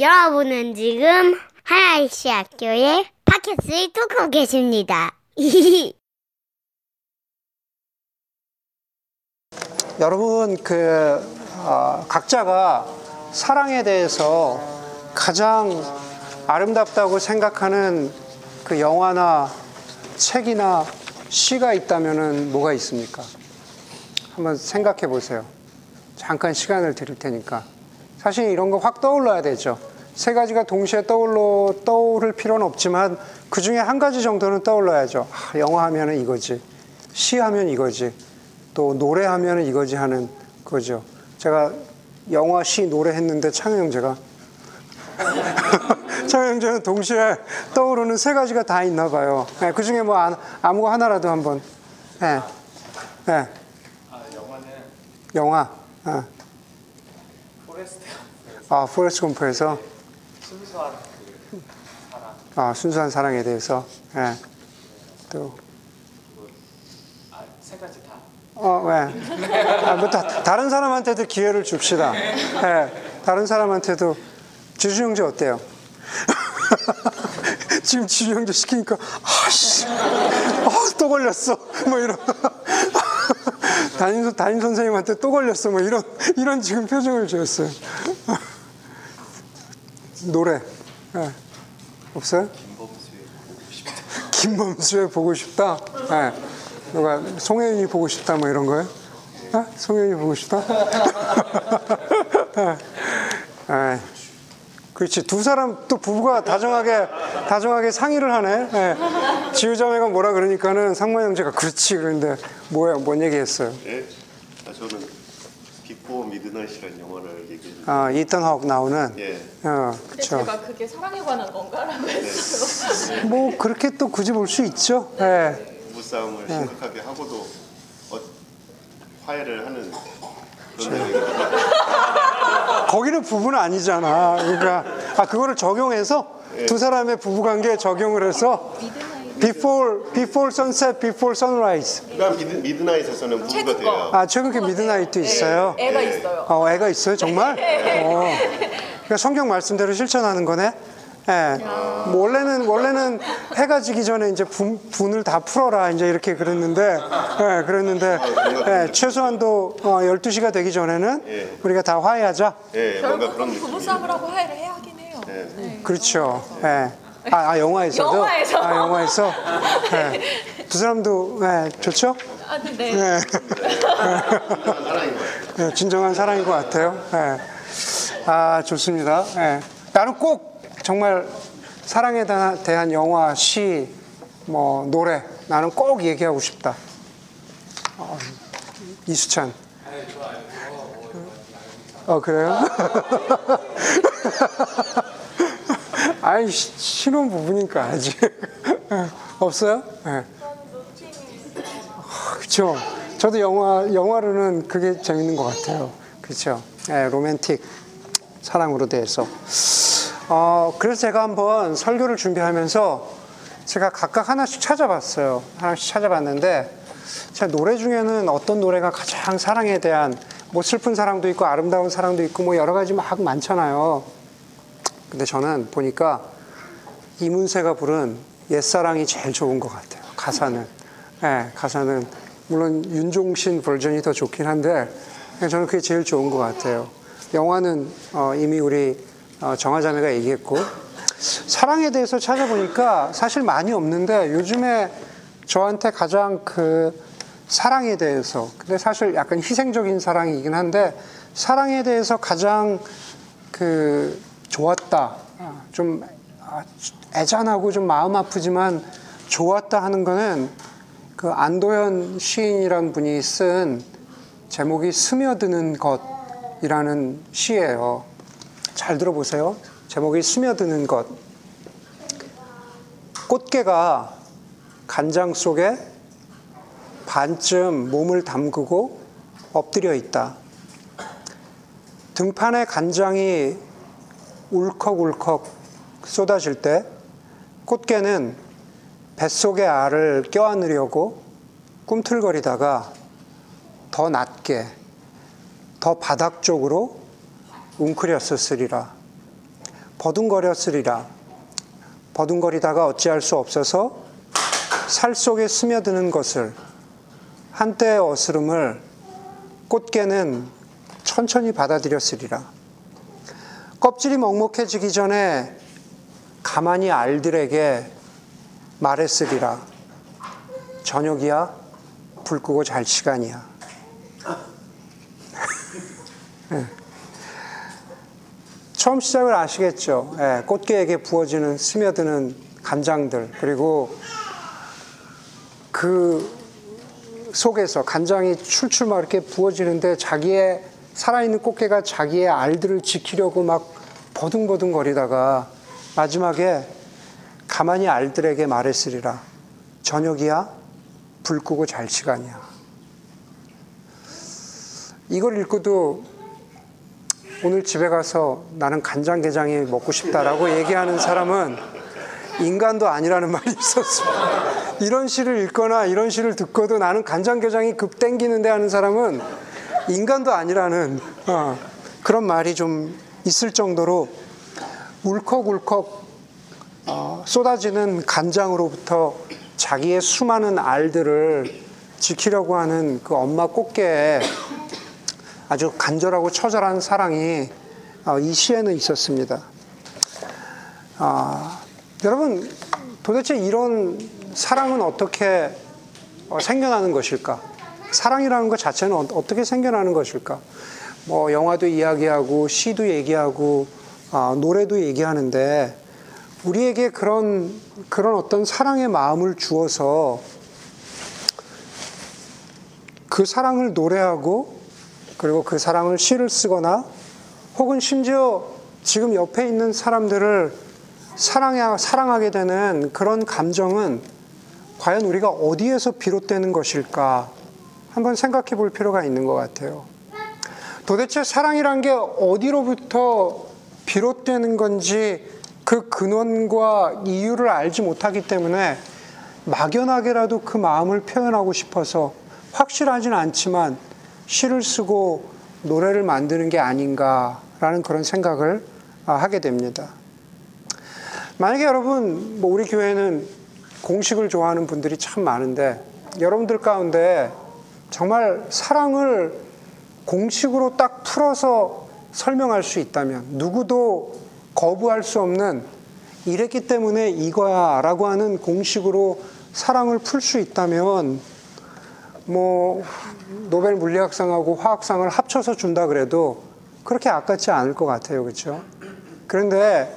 여러분은 지금 하야이씨 학교의 팟캐스트를 듣고 계십니다. 여러분, 각자가 사랑에 대해서 가장 아름답다고 생각하는 그 영화나 책이나 시가 있다면은 뭐가 있습니까? 한번 생각해 보세요. 잠깐 시간을 드릴 테니까. 사실 이런 거 확 떠올라야 되죠. 세 가지가 동시에 떠오를 필요는 없지만 그 중에 한 가지 정도는 떠올라야죠. 영화 하면은 이거지, 시 하면 이거지, 또 노래 하면은 이거지 하는 거죠. 제가 영화, 시, 노래 했는데 창영 형제는 동시에 떠오르는 세 가지가 다 있나 봐요. 네, 그 중에 뭐 아무 하나라도 한번. 네. 네. 아, 영화는. 영화. 네. 포레스트 검프에서 순수한 사랑. 아, 순수한 사랑에 대해서. 네. 또. 세 가지 다. 네. 다른 사람한테도 기회를 줍시다. 네. 다른 사람한테도. 지준형제 어때요? 지금 지준형제 시키니까 또 걸렸어 뭐 이런 담임 선생님한테 또 걸렸어 뭐 이런 지금 표정을 지었어요. 노래. 네. 없어요? 김범수의 보고 싶다. 네. 누가 송혜인이 보고 싶다 뭐 이런 거예요? 네? 송혜인이 보고 싶다? 네. 그렇지. 두 사람 또 부부가 다정하게 상의를 하네. 네. 지우자매가 뭐라 그러니까는 상만 형제가 그렇지 그런데 뭐야, 뭔 얘기했어요? 네, 저는 비포 미드나잇이라는 영화를 얘기했는데. 아, 이탄 하옥 나오는. 예. 그렇죠. 제가 그게 사랑에 관한 건가라고 했어요. 뭐 그렇게 또 굳이 볼 수 있죠. 네. 네. 부부싸움을 심각하게 하고도 화해를 하는 그런 얘기가. 거기는 부부는 아니잖아. 그러니까 그거를 적용해서 두 사람의 부부관계에 적용을 해서 Before Sunset, Before Sunrise. 그다음 미드나잇에서는 부부가 돼요. 최근에 미드나잇도 있어요. 애가 있어요. 애가 있어요? 정말? 그러니까 성경 말씀대로 실천하는 거네. 예. 뭐 원래는 해가 지기 전에 이제 분을 다 풀어라 이제 이렇게 그랬는데 최소한도 12시가 되기 전에는 우리가 다 화해하자. 예, 뭔가 그런 부부싸움을 하고 화해를 해야 하긴 해요. 네. 네. 그렇죠. 예. 영화에서도. 영화에서. 예. 두 사람도 좋죠? 네. 예. 네. 진정한 사랑인 것 같아요. 예. 좋습니다. 예. 나는 꼭 정말 사랑에 대한 영화, 시, 뭐 노래 나는 꼭 얘기하고 싶다. 이수찬. 그래요? 아니, 신혼 부부니까 아직. 없어요? 네. 그렇죠. 저도 영화로는 그게 재밌는 것 같아요. 그렇죠. 네, 로맨틱 사랑으로 대해서. 그래서 제가 한번 설교를 준비하면서 제가 각각 하나씩 찾아봤어요. 하나씩 찾아봤는데 제 노래 중에는 어떤 노래가 가장 사랑에 대한, 뭐 슬픈 사랑도 있고 아름다운 사랑도 있고 뭐 여러 가지 막 많잖아요. 근데 저는 보니까 이문세가 부른 옛사랑이 제일 좋은 것 같아요. 가사는. 네, 가사는 물론 윤종신 버전이 더 좋긴 한데 저는 그게 제일 좋은 것 같아요. 영화는 이미 우리 정하자매가 얘기했고, 사랑에 대해서 찾아보니까 사실 많이 없는데 요즘에 저한테 가장 사랑에 대해서, 근데 사실 약간 희생적인 사랑이긴 한데 사랑에 대해서 가장 좋았다, 좀 애잔하고 좀 마음 아프지만 좋았다 하는 거는 안도현 시인이란 분이 쓴 제목이 스며드는 것이라는 시예요. 잘 들어보세요. 제목이 스며드는 것. 꽃게가 간장 속에 반쯤 몸을 담그고 엎드려 있다. 등판에 간장이 울컥울컥 쏟아질 때 꽃게는 뱃속에 알을 껴안으려고 꿈틀거리다가 더 낮게, 더 바닥 쪽으로 웅크렸었으리라. 버둥거렸으리라. 버둥거리다가 어찌할 수 없어서 살 속에 스며드는 것을, 한때의 어스름을 꽃게는 천천히 받아들였으리라. 껍질이 먹먹해지기 전에 가만히 알들에게 말했으리라. 저녁이야, 불 끄고 잘 시간이야. 처음 시작을 아시겠죠? 예, 꽃게에게 부어지는 스며드는 간장들, 그리고 그 속에서 간장이 출출 막 이렇게 부어지는데 자기의 살아있는 꽃게가 자기의 알들을 지키려고 막 버둥버둥 거리다가 마지막에 가만히 알들에게 말했으리라. 저녁이야, 불 끄고 잘 시간이야. 이걸 읽고도 오늘 집에 가서 나는 간장게장이 먹고 싶다라고 얘기하는 사람은 인간도 아니라는 말이 있었습니다. 이런 시를 읽거나 이런 시를 듣고도 나는 간장게장이 급 땡기는데 하는 사람은 인간도 아니라는 그런 말이 좀 있을 정도로 울컥울컥 쏟아지는 간장으로부터 자기의 수많은 알들을 지키려고 하는 그 엄마 꽃게의 아주 간절하고 처절한 사랑이 이 시에는 있었습니다. 여러분, 도대체 이런 사랑은 어떻게 생겨나는 것일까? 사랑이라는 것 자체는 어떻게 생겨나는 것일까? 뭐 영화도 이야기하고 시도 얘기하고 노래도 얘기하는데, 우리에게 그런 어떤 사랑의 마음을 주어서 그 사랑을 노래하고, 그리고 그 사랑을 시를 쓰거나, 혹은 심지어 지금 옆에 있는 사람들을 사랑하게 되는 그런 감정은 과연 우리가 어디에서 비롯되는 것일까 한번 생각해 볼 필요가 있는 것 같아요. 도대체 사랑이란 게 어디로부터 비롯되는 건지 그 근원과 이유를 알지 못하기 때문에 막연하게라도 그 마음을 표현하고 싶어서, 확실하진 않지만 시를 쓰고 노래를 만드는 게 아닌가라는 그런 생각을 하게 됩니다. 만약에 여러분, 우리 교회는 공식을 좋아하는 분들이 참 많은데, 여러분들 가운데 정말 사랑을 공식으로 딱 풀어서 설명할 수 있다면, 누구도 거부할 수 없는 이랬기 때문에 이거야 라고 하는 공식으로 사랑을 풀 수 있다면, 뭐 노벨 물리학상하고 화학상을 합쳐서 준다 그래도 그렇게 아깝지 않을 것 같아요. 그렇죠? 그런데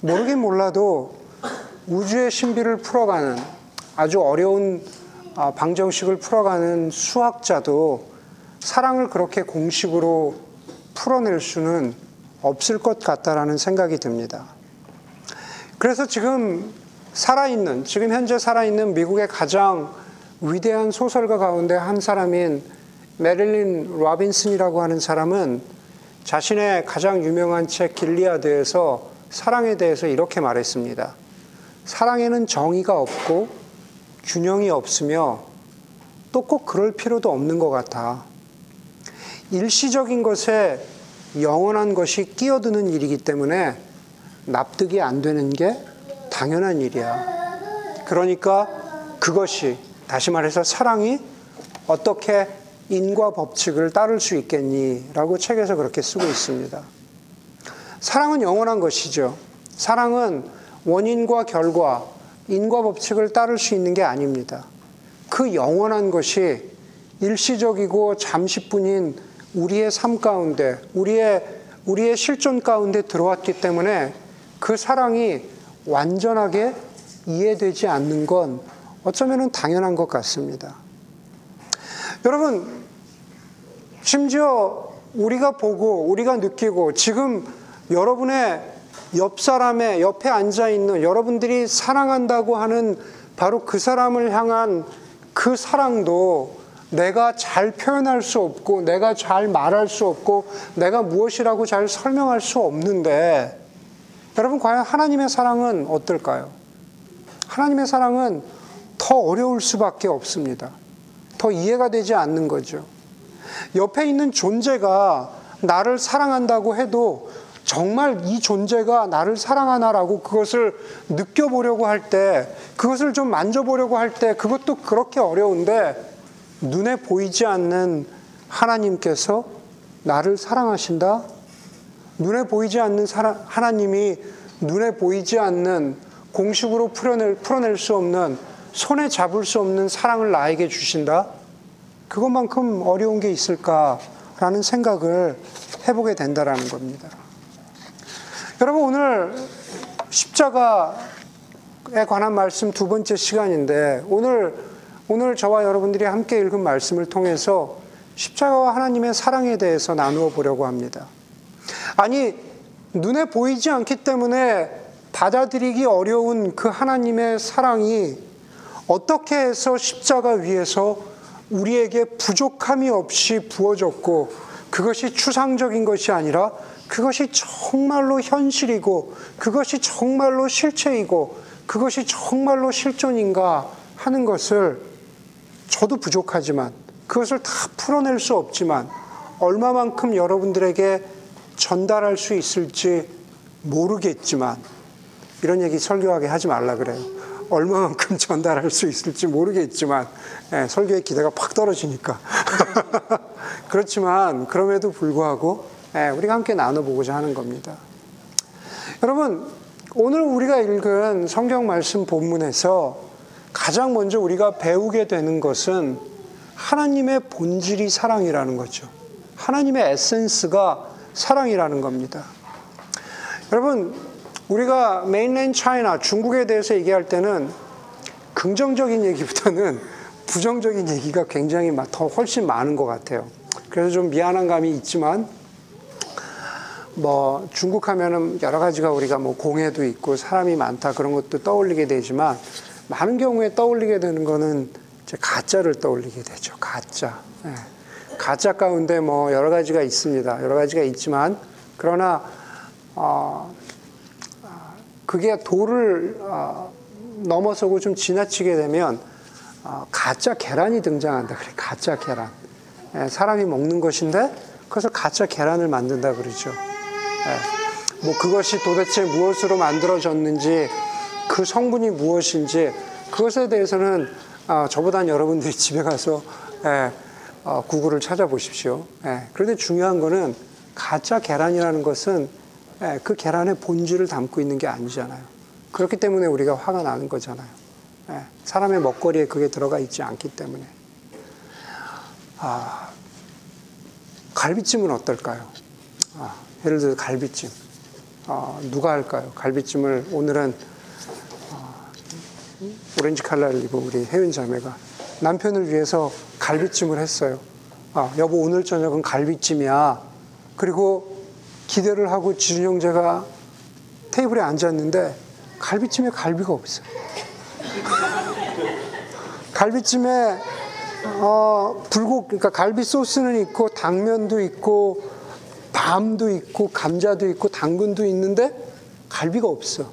모르긴 몰라도 우주의 신비를 풀어가는 아주 어려운 방정식을 풀어가는 수학자도 사랑을 그렇게 공식으로 풀어낼 수는 없을 것 같다라는 생각이 듭니다. 그래서 지금 현재 살아있는 미국의 가장 위대한 소설가 가운데 한 사람인 메릴린 로빈슨이라고 하는 사람은 자신의 가장 유명한 책 길리아드에서 사랑에 대해서 이렇게 말했습니다. 사랑에는 정의가 없고 균형이 없으며 또 꼭 그럴 필요도 없는 것 같아. 일시적인 것에 영원한 것이 끼어드는 일이기 때문에 납득이 안 되는 게 당연한 일이야. 그러니까 그것이, 다시 말해서 사랑이 어떻게 인과 법칙을 따를 수 있겠니라고 책에서 그렇게 쓰고 있습니다. 사랑은 영원한 것이죠. 사랑은 원인과 결과, 인과 법칙을 따를 수 있는 게 아닙니다. 그 영원한 것이 일시적이고 잠시뿐인 우리의 삶 가운데, 우리의 실존 가운데 들어왔기 때문에 그 사랑이 완전하게 이해되지 않는 건 어쩌면 당연한 것 같습니다. 여러분, 심지어 우리가 보고 우리가 느끼고 지금 여러분의 옆 사람의 옆에 앉아있는 여러분들이 사랑한다고 하는 바로 그 사람을 향한 그 사랑도 내가 잘 표현할 수 없고, 내가 잘 말할 수 없고, 내가 무엇이라고 잘 설명할 수 없는데, 여러분 과연 하나님의 사랑은 어떨까요? 하나님의 사랑은 더 어려울 수밖에 없습니다. 더 이해가 되지 않는 거죠. 옆에 있는 존재가 나를 사랑한다고 해도 정말 이 존재가 나를 사랑하나라고 그것을 느껴보려고 할 때, 그것을 좀 만져보려고 할 때, 그것도 그렇게 어려운데 눈에 보이지 않는 하나님께서 나를 사랑하신다? 눈에 보이지 않는 하나님이 눈에 보이지 않는 공식으로 풀어낼 수 없는, 손에 잡을 수 없는 사랑을 나에게 주신다? 그것만큼 어려운 게 있을까라는 생각을 해보게 된다라는 겁니다. 여러분, 오늘 십자가에 관한 말씀 두 번째 시간인데, 오늘 저와 여러분들이 함께 읽은 말씀을 통해서 십자가와 하나님의 사랑에 대해서 나누어 보려고 합니다. 아니, 눈에 보이지 않기 때문에 받아들이기 어려운 그 하나님의 사랑이 어떻게 해서 십자가 위에서 우리에게 부족함이 없이 부어졌고, 그것이 추상적인 것이 아니라 그것이 정말로 현실이고, 그것이 정말로 실체이고, 그것이 정말로 실존인가 하는 것을, 저도 부족하지만 그것을 다 풀어낼 수 없지만 얼마만큼 여러분들에게 전달할 수 있을지 모르겠지만, 이런 얘기 설교하게 하지 말라 그래요. 얼마만큼 전달할 수 있을지 모르겠지만, 설교의 기대가 팍 떨어지니까. 그렇지만 그럼에도 불구하고 우리가 함께 나눠보고자 하는 겁니다. 여러분, 오늘 우리가 읽은 성경 말씀 본문에서 가장 먼저 우리가 배우게 되는 것은 하나님의 본질이 사랑이라는 거죠. 하나님의 에센스가 사랑이라는 겁니다. 여러분, 우리가 메인랜드 차이나, 중국에 대해서 얘기할 때는 긍정적인 얘기보다는 부정적인 얘기가 굉장히 더 훨씬 많은 것 같아요. 그래서 좀 미안한 감이 있지만, 뭐 중국 하면은 여러 가지가, 우리가 뭐 공해도 있고 사람이 많다 그런 것도 떠올리게 되지만, 많은 경우에 떠올리게 되는 거는 이제 가짜를 떠올리게 되죠. 가짜. 가짜 가운데 뭐 여러 가지가 있습니다. 여러 가지가 있지만, 그러나 그게 도를 넘어서고 좀 지나치게 되면 가짜 계란이 등장한다 그래. 가짜 계란. 사람이 먹는 것인데 그래서 가짜 계란을 만든다 그러죠. 뭐 그것이 도대체 무엇으로 만들어졌는지, 그 성분이 무엇인지, 그것에 대해서는 저보다는 여러분들이 집에 가서 구글을 찾아보십시오. 그런데 중요한 거는 가짜 계란이라는 것은 그 계란의 본질을 담고 있는 게 아니잖아요. 그렇기 때문에 우리가 화가 나는 거잖아요. 사람의 먹거리에 그게 들어가 있지 않기 때문에. 갈비찜은 어떨까요? 예를 들어서 갈비찜. 누가 할까요? 갈비찜을 오늘은 오렌지 칼라를 입은 우리 혜윤 자매가 남편을 위해서 갈비찜을 했어요. 여보, 오늘 저녁은 갈비찜이야. 그리고 기대를 하고 지준형제가 테이블에 앉았는데 갈비찜에 갈비가 없어요. 갈비찜에 그러니까 갈비 소스는 있고, 당면도 있고, 밤도 있고, 감자도 있고, 당근도 있는데 갈비가 없어.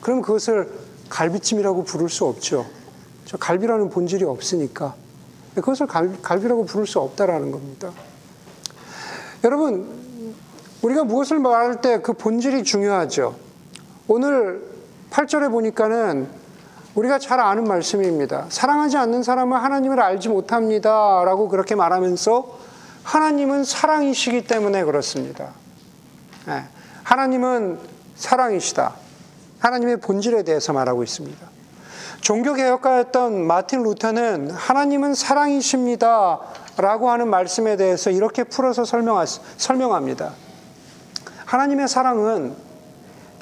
그럼 그것을 갈비찜이라고 부를 수 없죠. 저 갈비라는 본질이 없으니까 그것을 갈비라고 부를 수 없다라는 겁니다. 여러분, 우리가 무엇을 말할 때 그 본질이 중요하죠. 오늘 8절에 보니까는 우리가 잘 아는 말씀입니다. 사랑하지 않는 사람은 하나님을 알지 못합니다 라고 그렇게 말하면서, 하나님은 사랑이시기 때문에 그렇습니다. 하나님은 사랑이시다. 하나님의 본질에 대해서 말하고 있습니다. 종교개혁가였던 마틴 루터는 하나님은 사랑이십니다 라고 하는 말씀에 대해서 이렇게 풀어서 설명합니다. 하나님의 사랑은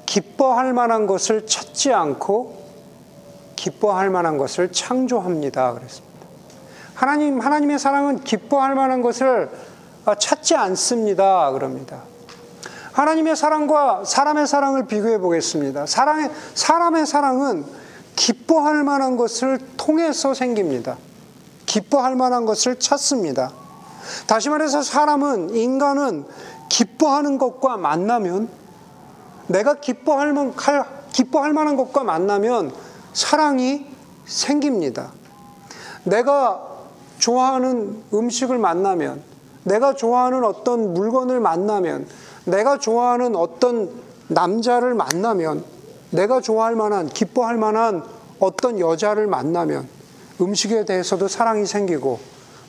기뻐할 만한 것을 찾지 않고 기뻐할 만한 것을 창조합니다 그랬습니다. 하나님의 사랑은 기뻐할 만한 것을 찾지 않습니다 그럽니다. 하나님의 사랑과 사람의 사랑을 비교해 보겠습니다. 사람의 사랑은 기뻐할 만한 것을 통해서 생깁니다. 기뻐할 만한 것을 찾습니다. 다시 말해서 인간은 기뻐하는 것과 만나면, 내가 기뻐할 만한 것과 만나면 사랑이 생깁니다. 내가 좋아하는 음식을 만나면, 내가 좋아하는 어떤 물건을 만나면, 내가 좋아하는 어떤 남자를 만나면, 내가 좋아할 만한, 기뻐할 만한 어떤 여자를 만나면 음식에 대해서도 사랑이 생기고,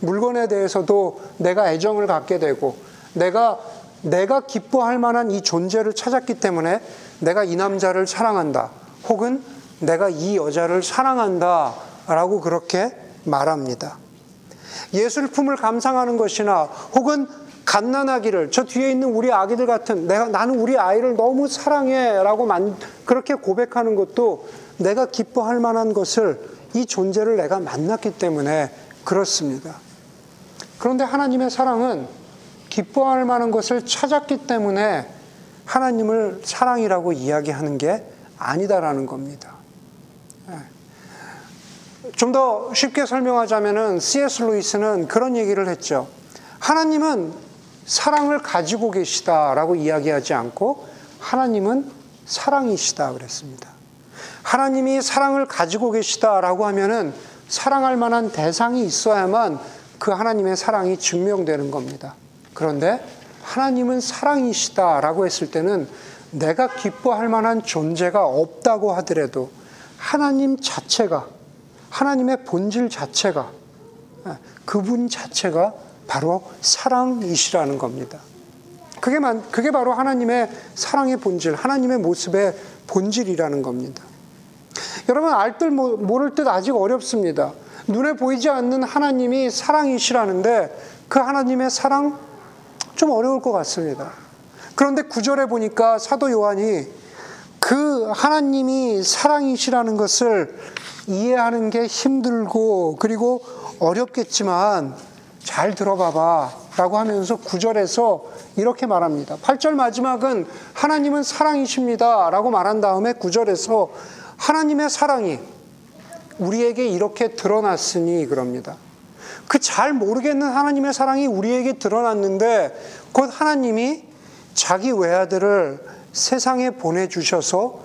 물건에 대해서도 내가 애정을 갖게 되고, 내가 기뻐할 만한 이 존재를 찾았기 때문에 내가 이 남자를 사랑한다, 혹은 내가 이 여자를 사랑한다 라고 그렇게 말합니다. 예술품을 감상하는 것이나, 혹은 갓난아기를, 저 뒤에 있는 우리 아기들 같은, 나는 우리 아이를 너무 사랑해 라고 그렇게 고백하는 것도 내가 기뻐할 만한 것을, 이 존재를 내가 만났기 때문에 그렇습니다. 그런데 하나님의 사랑은 기뻐할 만한 것을 찾았기 때문에 하나님을 사랑이라고 이야기하는 게 아니다라는 겁니다. 좀 더 쉽게 설명하자면 C.S. 루이스는 그런 얘기를 했죠. 하나님은 사랑을 가지고 계시다라고 이야기하지 않고 하나님은 사랑이시다 그랬습니다. 하나님이 사랑을 가지고 계시다라고 하면은 사랑할 만한 대상이 있어야만 그 하나님의 사랑이 증명되는 겁니다. 그런데 하나님은 사랑이시다라고 했을 때는 내가 기뻐할 만한 존재가 없다고 하더라도 하나님 자체가, 하나님의 본질 자체가, 그분 자체가 바로 사랑이시라는 겁니다. 그게 바로 하나님의 사랑의 본질, 하나님의 모습의 본질이라는 겁니다. 여러분, 알 듯 모를 듯 아직 어렵습니다. 눈에 보이지 않는 하나님이 사랑이시라는데 그 하나님의 사랑 좀 어려울 것 같습니다. 그런데 9절에 보니까 사도 요한이 그 하나님이 사랑이시라는 것을 이해하는 게 힘들고 그리고 어렵겠지만 잘 들어봐봐 라고 하면서 9절에서 이렇게 말합니다. 8절 마지막은 하나님은 사랑이십니다 라고 말한 다음에 9절에서 하나님의 사랑이 우리에게 이렇게 드러났으니 그럽니다. 그 잘 모르겠는 하나님의 사랑이 우리에게 드러났는데 곧 하나님이 자기 외아들을 세상에 보내주셔서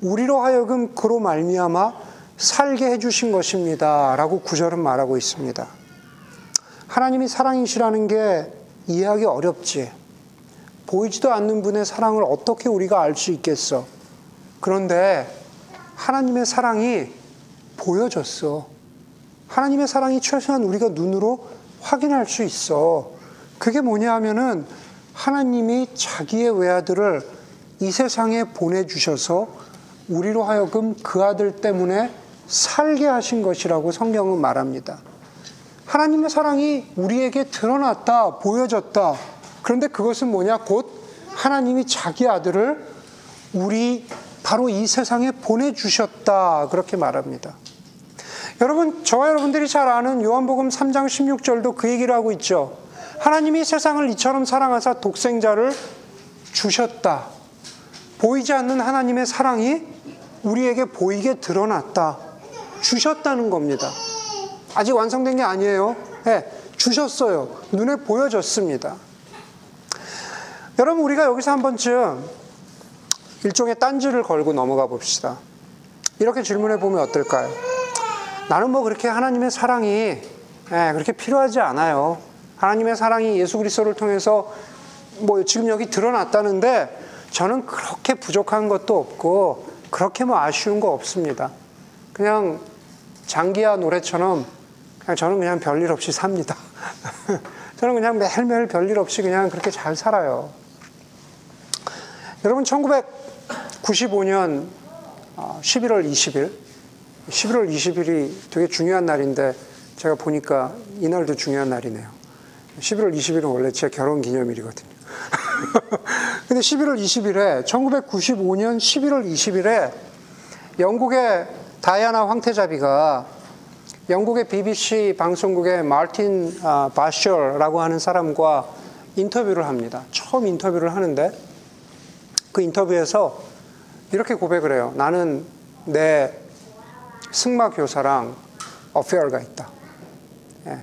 우리로 하여금 그로 말미암아 살게 해주신 것입니다 라고 9절은 말하고 있습니다. 하나님이 사랑이시라는 게 이해하기 어렵지. 보이지도 않는 분의 사랑을 어떻게 우리가 알 수 있겠어. 그런데 하나님의 사랑이 보여졌어. 하나님의 사랑이 최소한 우리가 눈으로 확인할 수 있어. 그게 뭐냐 하면은 하나님이 자기의 외아들을 이 세상에 보내주셔서 우리로 하여금 그 아들 때문에 살게 하신 것이라고 성경은 말합니다. 하나님의 사랑이 우리에게 드러났다, 보여졌다. 그런데 그것은 뭐냐? 곧 하나님이 자기 아들을 우리 바로 이 세상에 보내주셨다 그렇게 말합니다. 여러분, 저와 여러분들이 잘 아는 요한복음 3장 16절도 그 얘기를 하고 있죠. 하나님이 세상을 이처럼 사랑하사 독생자를 주셨다. 보이지 않는 하나님의 사랑이 우리에게 보이게 드러났다. 주셨다는 겁니다. 아직 완성된 게 아니에요. 네, 주셨어요. 눈에 보여졌습니다. 여러분, 우리가 여기서 한 번쯤 일종의 딴지를 걸고 넘어가 봅시다. 이렇게 질문해 보면 어떨까요? 나는 뭐 그렇게 하나님의 사랑이 그렇게 필요하지 않아요. 하나님의 사랑이 예수 그리스도를 통해서 뭐 지금 여기 드러났다는데 저는 그렇게 부족한 것도 없고 그렇게 뭐 아쉬운 거 없습니다. 그냥 장기야 노래처럼 그냥 저는 그냥 별일 없이 삽니다. 저는 그냥 매일매일 별일 없이 그냥 그렇게 잘 살아요. 여러분, 1995년 11월 20일, 11월 20일이 되게 중요한 날인데 제가 보니까 이날도 중요한 날이네요. 11월 20일은 원래 제 결혼 기념일이거든요. 근데 11월 20일에 1995년 11월 20일에 영국의 다이아나 황태자비가 영국의 BBC 방송국의 마틴 바셜라고 하는 사람과 인터뷰를 합니다. 처음 인터뷰를 하는데 그 인터뷰에서 이렇게 고백을 해요. 나는 내 승마 교사랑 어페어가 있다. 예.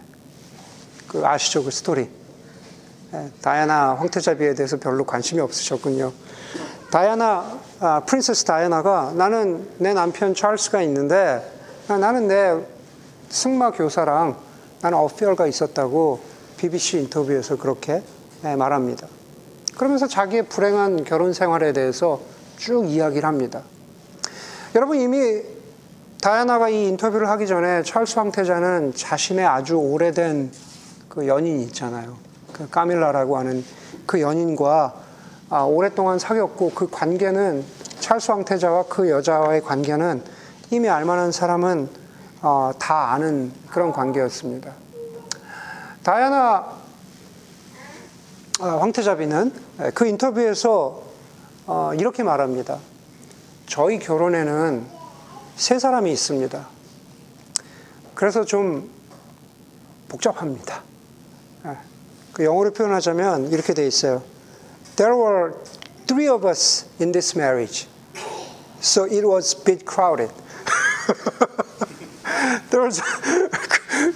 그 아시죠? 그 스토리. 예. 다이아나 황태자비에 대해서 별로 관심이 없으셨군요. 프린세스 다이아나가 나는 내 남편 찰스가 있는데 나는 내 승마 교사랑 나는 어페어가 있었다고 BBC 인터뷰에서 그렇게 말합니다. 그러면서 자기의 불행한 결혼 생활에 대해서 쭉 이야기를 합니다. 여러분, 이미 다이아나가 이 인터뷰를 하기 전에 찰스 황태자는 자신의 아주 오래된 그 연인이 있잖아요. 그 까밀라라고 하는 그 연인과 오랫동안 사귀었고, 그 관계는 찰스 황태자와 그 여자와의 관계는 이미 알만한 사람은 다 아는 그런 관계였습니다. 다이아나 황태자비는 그 인터뷰에서 이렇게 말합니다. 저희 결혼에는 세 사람이 있습니다. 그래서 좀 복잡합니다. 그 영어로 표현하자면 이렇게 돼 있어요. There were three of us in this marriage. So it was a bit crowded. There was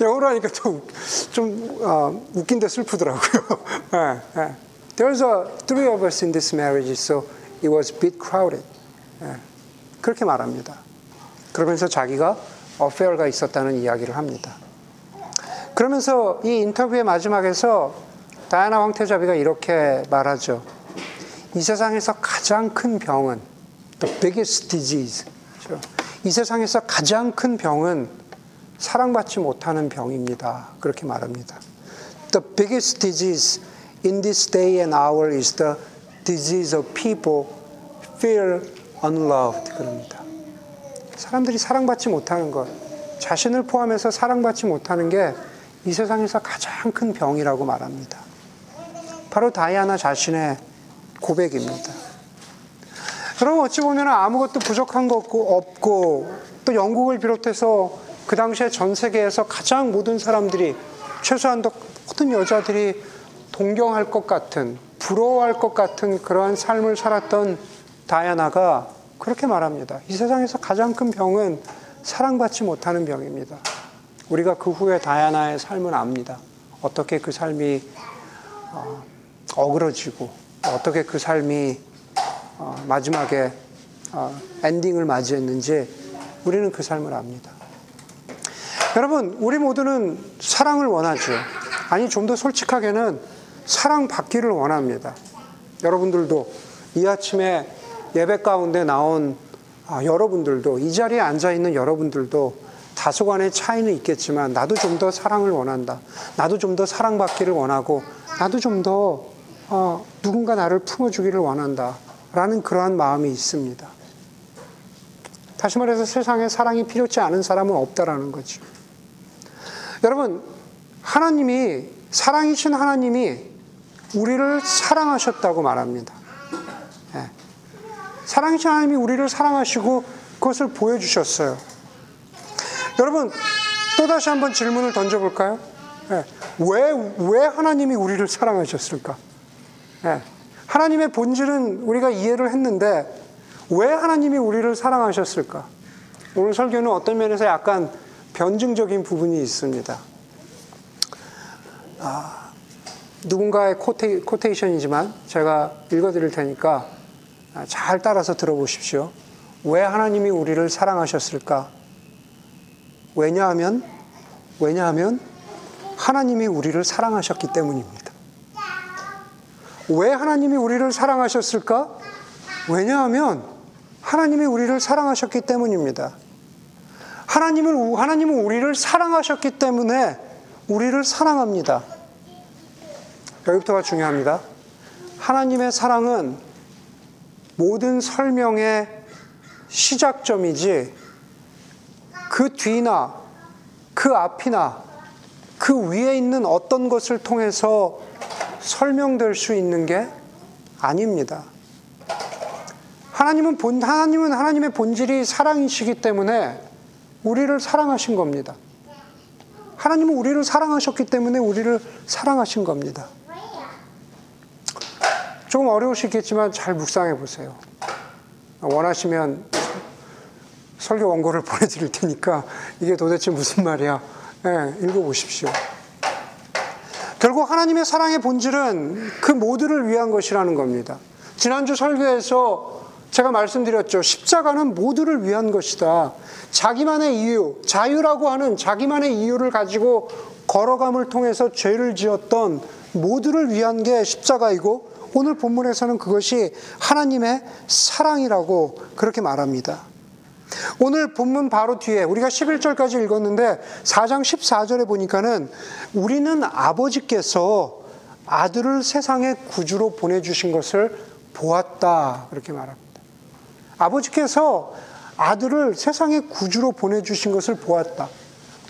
영어로 하니까 좀 웃긴데 슬프더라고요. There was three of us in this marriage. So it was a bit crowded. 그렇게 말합니다. 그러면서 자기가 어페어가 있었다는 이야기를 합니다. 그러면서 이 인터뷰의 마지막에서 다이아나 황태자비가 이렇게 말하죠. 이 세상에서 가장 큰 병은 the biggest disease. 이 세상에서 가장 큰 병은 사랑받지 못하는 병입니다. 그렇게 말합니다. The biggest disease in this day and hour is the disease of people feel unloved. 그럽니다. 사람들이 사랑받지 못하는 것, 자신을 포함해서 사랑받지 못하는 게 이 세상에서 가장 큰 병이라고 말합니다. 바로 다이아나 자신의 고백입니다. 그럼 어찌 보면 아무것도 부족한 것 없고, 또 영국을 비롯해서 그 당시에 전 세계에서 가장 모든 사람들이, 최소한 모든 여자들이 동경할 것 같은, 부러워할 것 같은 그러한 삶을 살았던 다이아나가 그렇게 말합니다. 이 세상에서 가장 큰 병은 사랑받지 못하는 병입니다. 우리가 그 후에 다이아나의 삶을 압니다. 어떻게 그 삶이 어그러지고, 어떻게 그 삶이 마지막에 엔딩을 맞이했는지 우리는 그 삶을 압니다. 여러분, 우리 모두는 사랑을 원하죠. 아니, 좀 더 솔직하게는 사랑받기를 원합니다. 여러분들도 이 아침에 예배 가운데 나온 여러분들도, 이 자리에 앉아있는 여러분들도 다소간의 차이는 있겠지만, 나도 좀 더 사랑을 원한다, 나도 좀 더 사랑받기를 원하고, 나도 좀 더 누군가 나를 품어주기를 원한다 라는 그러한 마음이 있습니다. 다시 말해서 세상에 사랑이 필요치 않은 사람은 없다라는 거죠. 여러분, 하나님이, 사랑이신 하나님이 우리를 사랑하셨다고 말합니다. 사랑이신 하나님이 우리를 사랑하시고 그것을 보여주셨어요. 여러분, 또다시 한번 질문을 던져볼까요? 왜 하나님이 우리를 사랑하셨을까? 하나님의 본질은 우리가 이해를 했는데 왜 하나님이 우리를 사랑하셨을까? 오늘 설교는 어떤 면에서 약간 변증적인 부분이 있습니다. 누군가의 코테이션이지만 제가 읽어드릴 테니까 잘 따라서 들어보십시오. 왜 하나님이 우리를 사랑하셨을까? 왜냐하면 하나님이 우리를 사랑하셨기 때문입니다. 왜 하나님이 우리를 사랑하셨을까? 왜냐하면 하나님이 우리를 사랑하셨기 때문입니다. 하나님은 우리를 사랑하셨기 때문에 우리를 사랑합니다. 여기부터가 중요합니다. 하나님의 사랑은 모든 설명의 시작점이지 그 뒤나 그 앞이나 그 위에 있는 어떤 것을 통해서 설명될 수 있는 게 아닙니다. 하나님은 하나님의 본질이 사랑이시기 때문에 우리를 사랑하신 겁니다. 하나님은 우리를 사랑하셨기 때문에 우리를 사랑하신 겁니다. 조금 어려울 수 있겠지만 잘 묵상해 보세요. 원하시면 설교 원고를 보내드릴 테니까 이게 도대체 무슨 말이야? 읽어보십시오. 결국 하나님의 사랑의 본질은 그 모두를 위한 것이라는 겁니다. 지난주 설교에서 제가 말씀드렸죠. 십자가는 모두를 위한 것이다. 자기만의 이유, 자유라고 하는 자기만의 이유를 가지고 걸어감을 통해서 죄를 지었던 모두를 위한 게 십자가이고, 오늘 본문에서는 그것이 하나님의 사랑이라고 그렇게 말합니다. 오늘 본문 바로 뒤에 우리가 11절까지 읽었는데 4장 14절에 보니까는 우리는 아버지께서 아들을 세상의 구주로 보내주신 것을 보았다 그렇게 말합니다. 아버지께서 아들을 세상의 구주로 보내주신 것을 보았다.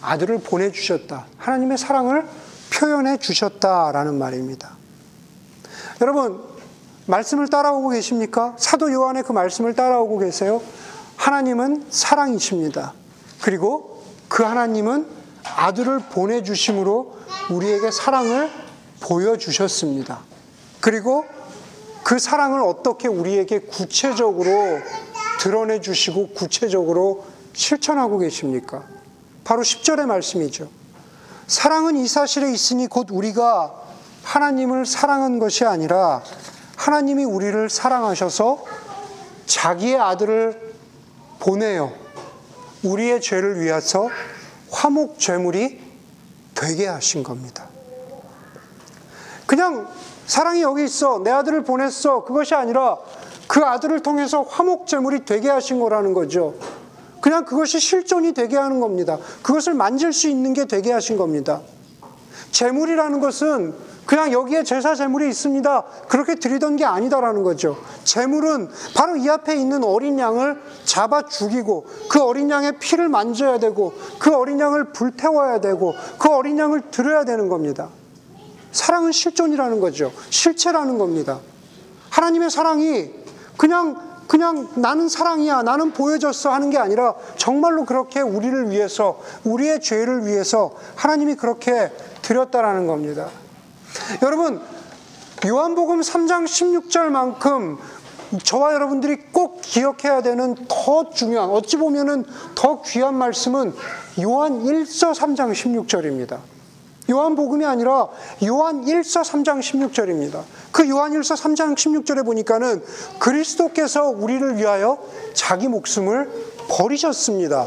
아들을 보내주셨다. 하나님의 사랑을 표현해 주셨다라는 말입니다. 여러분, 말씀을 따라오고 계십니까? 사도 요한의 그 말씀을 따라오고 계세요? 하나님은 사랑이십니다. 그리고 그 하나님은 아들을 보내주심으로 우리에게 사랑을 보여주셨습니다. 그리고 그 사랑을 어떻게 우리에게 구체적으로 드러내주시고 구체적으로 실천하고 계십니까? 바로 10절의 말씀이죠. 사랑은 이 사실에 있으니 곧 우리가 하나님을 사랑한 것이 아니라 하나님이 우리를 사랑하셔서 자기의 아들을 보내어 우리의 죄를 위하여 화목제물이 되게 하신 겁니다. 그냥 사랑이 여기 있어, 내 아들을 보냈어, 그것이 아니라 그 아들을 통해서 화목제물이 되게 하신 거라는 거죠. 그냥 그것이 실존이 되게 하는 겁니다. 그것을 만질 수 있는 게 되게 하신 겁니다. 제물이라는 것은 그냥 여기에 제사 제물이 있습니다, 그렇게 드리던 게 아니다라는 거죠. 제물은 바로 이 앞에 있는 어린 양을 잡아 죽이고 그 어린 양의 피를 만져야 되고 그 어린 양을 불태워야 되고 그 어린 양을 드려야 되는 겁니다. 사랑은 실존이라는 거죠. 실체라는 겁니다. 하나님의 사랑이 그냥 나는 사랑이야, 나는 보여줬어 하는 게 아니라 정말로 그렇게 우리를 위해서, 우리의 죄를 위해서 하나님이 그렇게 드렸다라는 겁니다. 여러분, 요한복음 3장 16절만큼 저와 여러분들이 꼭 기억해야 되는 더 중요한, 어찌 보면은 더 귀한 말씀은 요한일서 3장 16절입니다. 요한복음이 아니라 요한일서 3장 16절입니다. 그 요한일서 3장 16절에 보니까는 그리스도께서 우리를 위하여 자기 목숨을 버리셨습니다.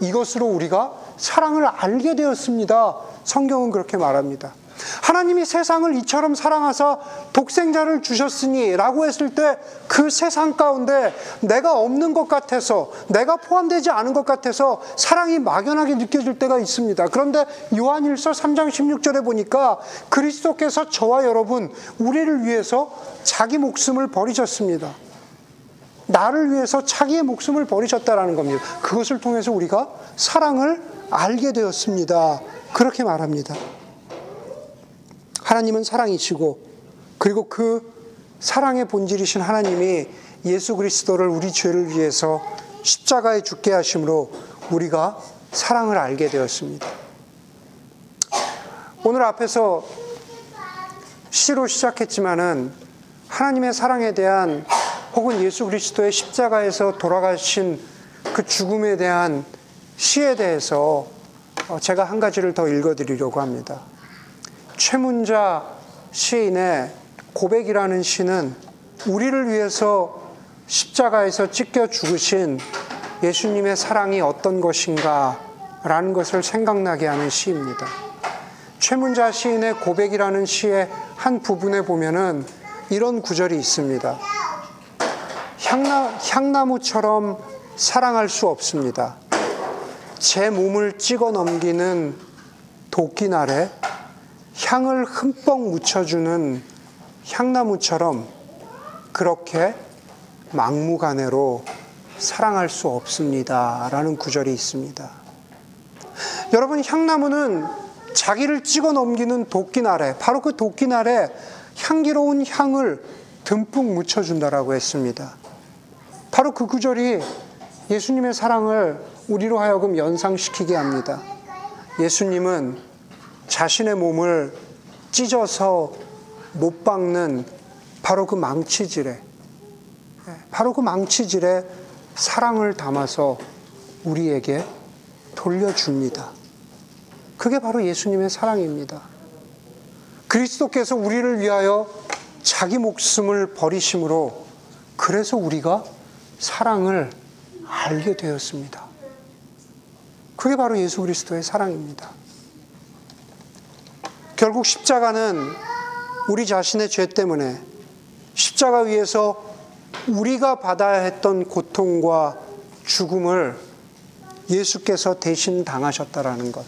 이것으로 우리가 사랑을 알게 되었습니다. 성경은 그렇게 말합니다. 하나님이 세상을 이처럼 사랑하사 독생자를 주셨으니 라고 했을 때 그 세상 가운데 내가 없는 것 같아서, 내가 포함되지 않은 것 같아서 사랑이 막연하게 느껴질 때가 있습니다. 그런데 요한일서 3장 16절에 보니까 그리스도께서 저와 여러분, 우리를 위해서 자기 목숨을 버리셨습니다. 나를 위해서 자기의 목숨을 버리셨다라는 겁니다. 그것을 통해서 우리가 사랑을 알게 되었습니다. 그렇게 말합니다. 하나님은 사랑이시고, 그리고 그 사랑의 본질이신 하나님이 예수 그리스도를 우리 죄를 위해서 십자가에 죽게 하심으로 우리가 사랑을 알게 되었습니다. 오늘 앞에서 시로 시작했지만은 하나님의 사랑에 대한, 혹은 예수 그리스도의 십자가에서 돌아가신 그 죽음에 대한 시에 대해서 제가 한 가지를 더 읽어드리려고 합니다. 최문자 시인의 고백이라는 시는 우리를 위해서 십자가에서 찢겨 죽으신 예수님의 사랑이 어떤 것인가 라는 것을 생각나게 하는 시입니다. 최문자 시인의 고백이라는 시의 한 부분에 보면은 이런 구절이 있습니다. 향나무처럼 사랑할 수 없습니다. 제 몸을 찍어 넘기는 도끼날에 향을 흠뻑 묻혀주는 향나무처럼 그렇게 막무가내로 사랑할 수 없습니다 라는 구절이 있습니다. 여러분, 향나무는 자기를 찍어 넘기는 도끼날에, 바로 그 도끼날에 향기로운 향을 듬뿍 묻혀준다라고 했습니다. 바로 그 구절이 예수님의 사랑을 우리로 하여금 연상시키게 합니다. 예수님은 자신의 몸을 찢어서 못 박는 바로 그 망치질에, 바로 그 망치질에 사랑을 담아서 우리에게 돌려줍니다. 그게 바로 예수님의 사랑입니다. 그리스도께서 우리를 위하여 자기 목숨을 버리심으로, 그래서 우리가 사랑을 알게 되었습니다. 그게 바로 예수 그리스도의 사랑입니다. 결국 십자가는 우리 자신의 죄 때문에, 십자가 위에서 우리가 받아야 했던 고통과 죽음을 예수께서 대신 당하셨다라는 것.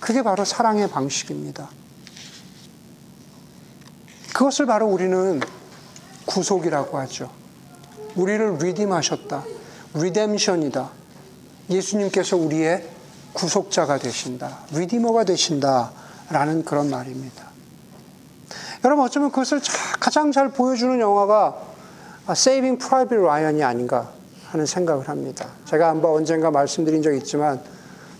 그게 바로 사랑의 방식입니다. 그것을 바로 우리는 구속이라고 하죠. 우리를 리딤하셨다. 리뎀션이다. 예수님께서 우리의 구속자가 되신다. 리디머가 되신다라는 그런 말입니다. 여러분, 어쩌면 그것을 가장 잘 보여주는 영화가 세이빙 프라이빗 라이언이 아닌가 하는 생각을 합니다. 제가 한번 언젠가 말씀드린 적이 있지만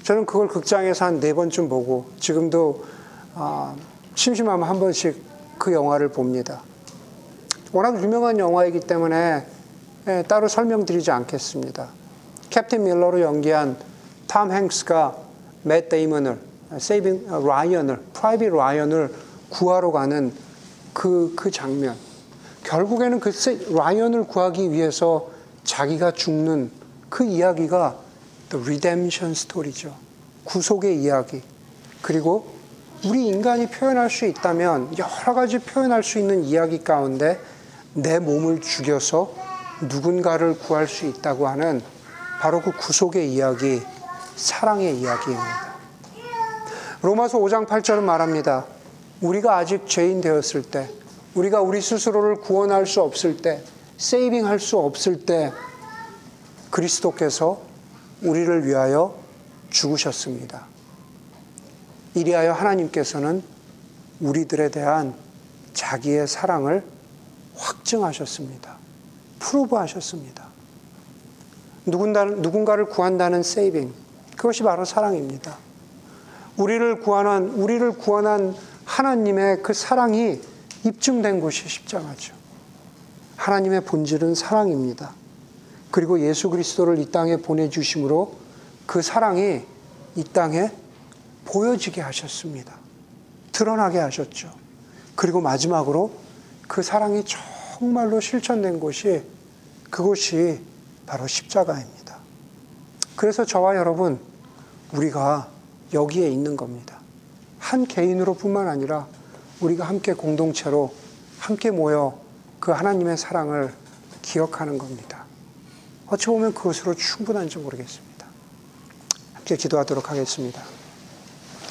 저는 그걸 극장에서 한 4번쯤 보고 지금도 심심하면 한 번씩 그 영화를 봅니다. 워낙 유명한 영화이기 때문에 따로 설명드리지 않겠습니다. 캡틴 밀러로 연기한 톰 행스가 맷 데이먼을, 세이빙 라이언을, 프라이빗 라이언을 구하러 가는 그 장면. 결국에는 그 라이언을 구하기 위해서 자기가 죽는 그 이야기가 The Redemption Story죠. 구속의 이야기. 그리고 우리 인간이 표현할 수 있다면 여러 가지 표현할 수 있는 이야기 가운데 내 몸을 죽여서 누군가를 구할 수 있다고 하는 바로 그 구속의 이야기, 사랑의 이야기입니다. 로마서 5장 8절은 말합니다. 우리가 아직 죄인 되었을 때, 우리가 우리 스스로를 구원할 수 없을 때, 세이빙할 수 없을 때 그리스도께서 우리를 위하여 죽으셨습니다. 이리하여 하나님께서는 우리들에 대한 자기의 사랑을 확증하셨습니다. 프로브하셨습니다. 누군가를 구한다는 세이빙, 그것이 바로 사랑입니다. 우리를 구원한 하나님의 그 사랑이 입증된 곳이 십자가죠. 하나님의 본질은 사랑입니다. 그리고 예수 그리스도를 이 땅에 보내주심으로 그 사랑이 이 땅에 보여지게 하셨습니다. 드러나게 하셨죠. 그리고 마지막으로 그 사랑이 정말로 실천된 곳이, 그것이 바로 십자가입니다. 그래서 저와 여러분, 우리가 여기에 있는 겁니다. 한 개인으로 뿐만 아니라 우리가 함께 공동체로 함께 모여 그 하나님의 사랑을 기억하는 겁니다. 어찌 보면 그것으로 충분한지 모르겠습니다. 함께 기도하도록 하겠습니다.